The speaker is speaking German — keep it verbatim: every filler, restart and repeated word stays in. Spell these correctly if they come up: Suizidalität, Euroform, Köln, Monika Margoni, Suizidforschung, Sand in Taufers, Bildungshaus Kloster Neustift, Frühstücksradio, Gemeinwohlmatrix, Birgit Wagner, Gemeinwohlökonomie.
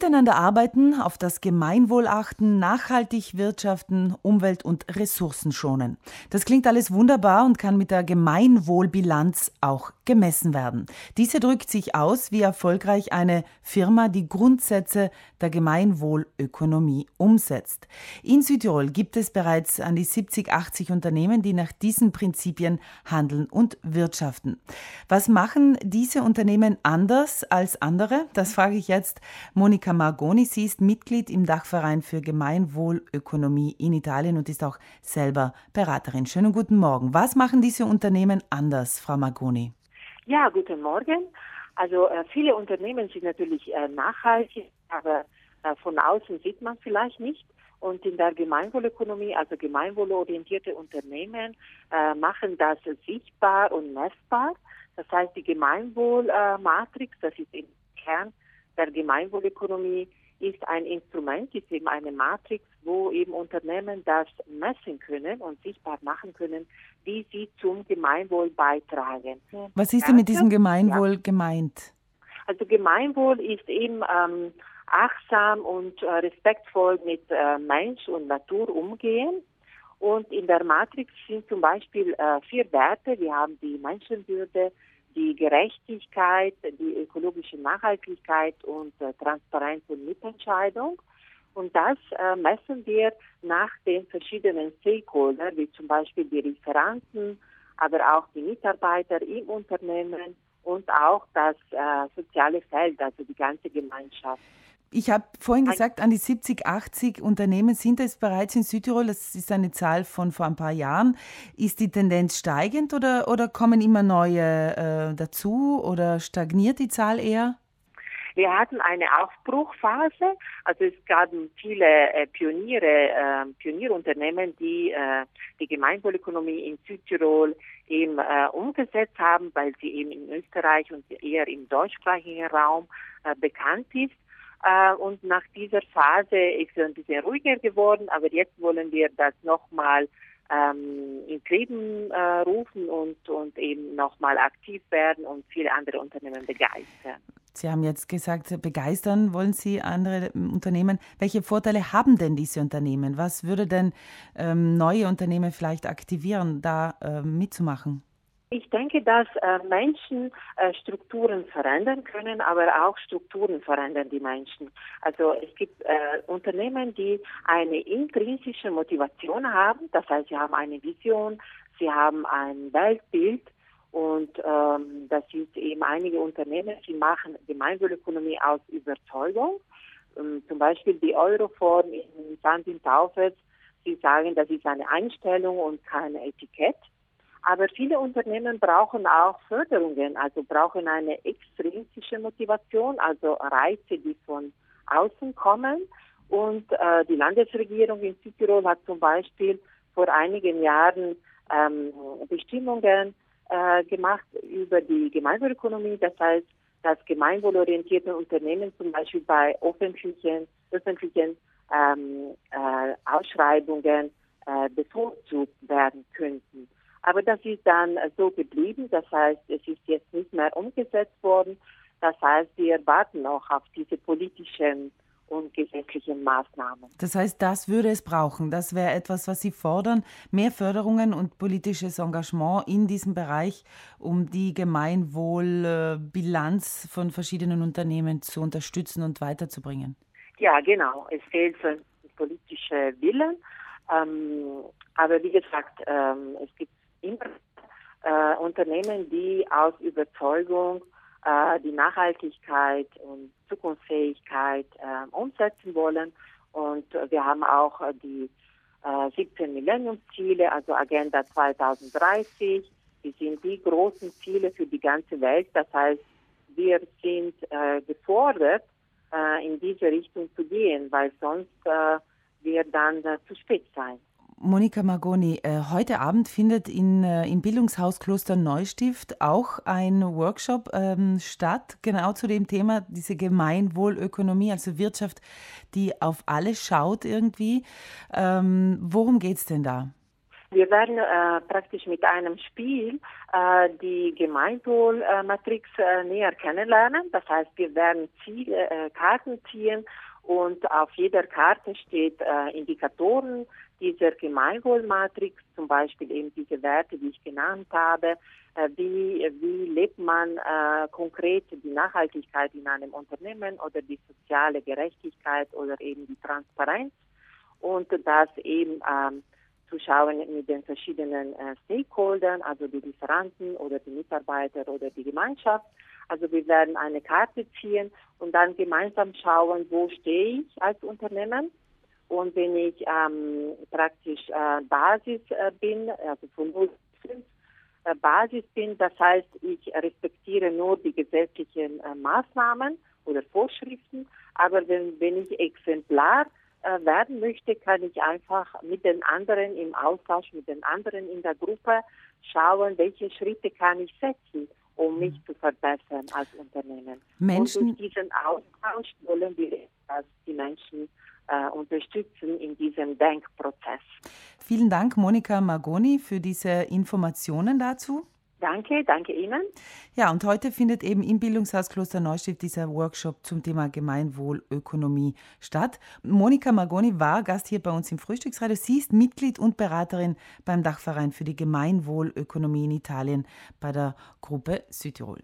Miteinander arbeiten, auf das Gemeinwohl achten, nachhaltig wirtschaften, Umwelt- und Ressourcen schonen. Das klingt alles wunderbar und kann mit der Gemeinwohlbilanz auch gemessen werden. Diese drückt sich aus, wie erfolgreich eine Firma die Grundsätze der Gemeinwohlökonomie umsetzt. In Südtirol gibt es bereits an die siebzig, achtzig Unternehmen, die nach diesen Prinzipien handeln und wirtschaften. Was machen diese Unternehmen anders als andere? Das frage ich jetzt Monika Margoni. Sie ist Mitglied im Dachverein für Gemeinwohlökonomie in Italien und ist auch selber Beraterin. Schönen guten Morgen. Was machen diese Unternehmen anders, Frau Margoni? Ja, guten Morgen. Also äh, viele Unternehmen sind natürlich äh, nachhaltig, aber äh, von außen sieht man vielleicht nicht. Und in der Gemeinwohlökonomie, also gemeinwohlorientierte Unternehmen, äh, machen das sichtbar und messbar. Das heißt, die Gemeinwohlmatrix, äh, das ist im Kern der Gemeinwohlökonomie, ist ein Instrument, ist eben eine Matrix, wo eben Unternehmen das messen können und sichtbar machen können, wie sie zum Gemeinwohl beitragen. Was ist denn mit diesem Gemeinwohl ja. gemeint? Also Gemeinwohl ist eben ähm, achtsam und äh, respektvoll mit äh, Mensch und Natur umgehen. Und in der Matrix sind zum Beispiel äh, vier Werte. Wir haben die Menschenwürde, die Gerechtigkeit, die ökologische Nachhaltigkeit und äh, Transparenz und Mitentscheidung. Und das äh, messen wir nach den verschiedenen Stakeholdern, wie zum Beispiel die Lieferanten, aber auch die Mitarbeiter im Unternehmen und auch das äh, soziale Feld, also die ganze Gemeinschaft. Ich habe vorhin gesagt, an die siebzig, achtzig Unternehmen sind es bereits in Südtirol. Das ist eine Zahl von vor ein paar Jahren. Ist die Tendenz steigend oder, oder kommen immer neue äh, dazu oder stagniert die Zahl eher? Wir hatten eine Aufbruchphase. Also es gab viele äh, Pioniere, äh, Pionierunternehmen, die äh, die Gemeinwohlökonomie in Südtirol eben äh, umgesetzt haben, weil sie eben in Österreich und eher im deutschsprachigen Raum äh, bekannt ist. Und nach dieser Phase ist es ein bisschen ruhiger geworden, aber jetzt wollen wir das nochmal ähm, ins Leben äh, rufen und, und eben nochmal aktiv werden und viele andere Unternehmen begeistern. Sie haben jetzt gesagt, begeistern wollen Sie andere Unternehmen. Welche Vorteile haben denn diese Unternehmen? Was würde denn ähm, neue Unternehmen vielleicht aktivieren, da äh, mitzumachen? Ich denke, dass äh, Menschen äh, Strukturen verändern können, aber auch Strukturen verändern die Menschen. Also es gibt äh, Unternehmen, die eine intrinsische Motivation haben. Das heißt, sie haben eine Vision, sie haben ein Weltbild und ähm, das sind eben einige Unternehmen, die machen Gemeinwohlökonomie aus Überzeugung. Ähm, zum Beispiel die Euroform in Sand in Taufers. Sie sagen, das ist eine Einstellung und kein Etikett. Aber viele Unternehmen brauchen auch Förderungen, also brauchen eine extrinsische Motivation, also Reize, die von außen kommen. Und äh, die Landesregierung in Südtirol hat zum Beispiel vor einigen Jahren ähm, Bestimmungen äh, gemacht über die Gemeinwohlökonomie. Das heißt, dass gemeinwohlorientierte Unternehmen zum Beispiel bei öffentlichen, öffentlichen ähm, äh, Ausschreibungen äh, bevorzugt werden könnten. Aber das ist dann so geblieben, das heißt, es ist jetzt nicht mehr umgesetzt worden. Das heißt, wir warten noch auf diese politischen und gesetzlichen Maßnahmen. Das heißt, das würde es brauchen. Das wäre etwas, was Sie fordern, mehr Förderungen und politisches Engagement in diesem Bereich, um die Gemeinwohlbilanz von verschiedenen Unternehmen zu unterstützen und weiterzubringen. Ja, genau. Es fehlt so ein politischer Wille. Ähm, aber wie gesagt, ähm, es gibt immer äh, Unternehmen, die aus Überzeugung äh, die Nachhaltigkeit und Zukunftsfähigkeit äh, umsetzen wollen. Und äh, wir haben auch äh, die äh, siebzehn Millenniumsziele, also Agenda zweitausenddreißig. Die sind die großen Ziele für die ganze Welt. Das heißt, wir sind äh, gefordert, äh, in diese Richtung zu gehen, weil sonst äh, wir dann äh, zu spät sein. Monika Margoni, heute Abend findet in, im Bildungshaus Kloster Neustift auch ein Workshop ähm, statt, genau zu dem Thema, diese Gemeinwohlökonomie, also Wirtschaft, die auf alle schaut irgendwie. Ähm, worum geht's denn da? Wir werden äh, praktisch mit einem Spiel äh, die Gemeinwohlmatrix äh, näher kennenlernen. Das heißt, wir werden Ziele, äh, Karten ziehen und auf jeder Karte steht äh, Indikatoren dieser Gemeinwohlmatrix, zum Beispiel eben diese Werte, die ich genannt habe. Äh, wie, wie lebt man äh, konkret die Nachhaltigkeit in einem Unternehmen oder die soziale Gerechtigkeit oder eben die Transparenz? Und das eben ähm, zu schauen mit den verschiedenen äh, Stakeholdern, also die Lieferanten oder die Mitarbeiter oder die Gemeinschaft. Also wir werden eine Karte ziehen und dann gemeinsam schauen, wo stehe ich als Unternehmen. Und wenn ich ähm, praktisch äh, Basis äh, bin, also von null bis fünf äh, Basis bin, das heißt, ich respektiere nur die gesetzlichen äh, Maßnahmen oder Vorschriften. Aber wenn, wenn ich Exemplar werden möchte, kann ich einfach mit den anderen im Austausch, mit den anderen in der Gruppe schauen, welche Schritte kann ich setzen, um mich zu verbessern als Unternehmen. Menschen. Und durch diesen Austausch wollen wir, dass die Menschen äh, unterstützen in diesem Denkprozess. Vielen Dank, Monika Margoni, für diese Informationen dazu. Danke, danke Ihnen. Ja, und heute findet eben im Bildungshaus Kloster Neustift dieser Workshop zum Thema Gemeinwohlökonomie statt. Monika Margoni war Gast hier bei uns im Frühstücksradio. Sie ist Mitglied und Beraterin beim Dachverein für die Gemeinwohlökonomie in Italien bei der Gruppe Südtirol.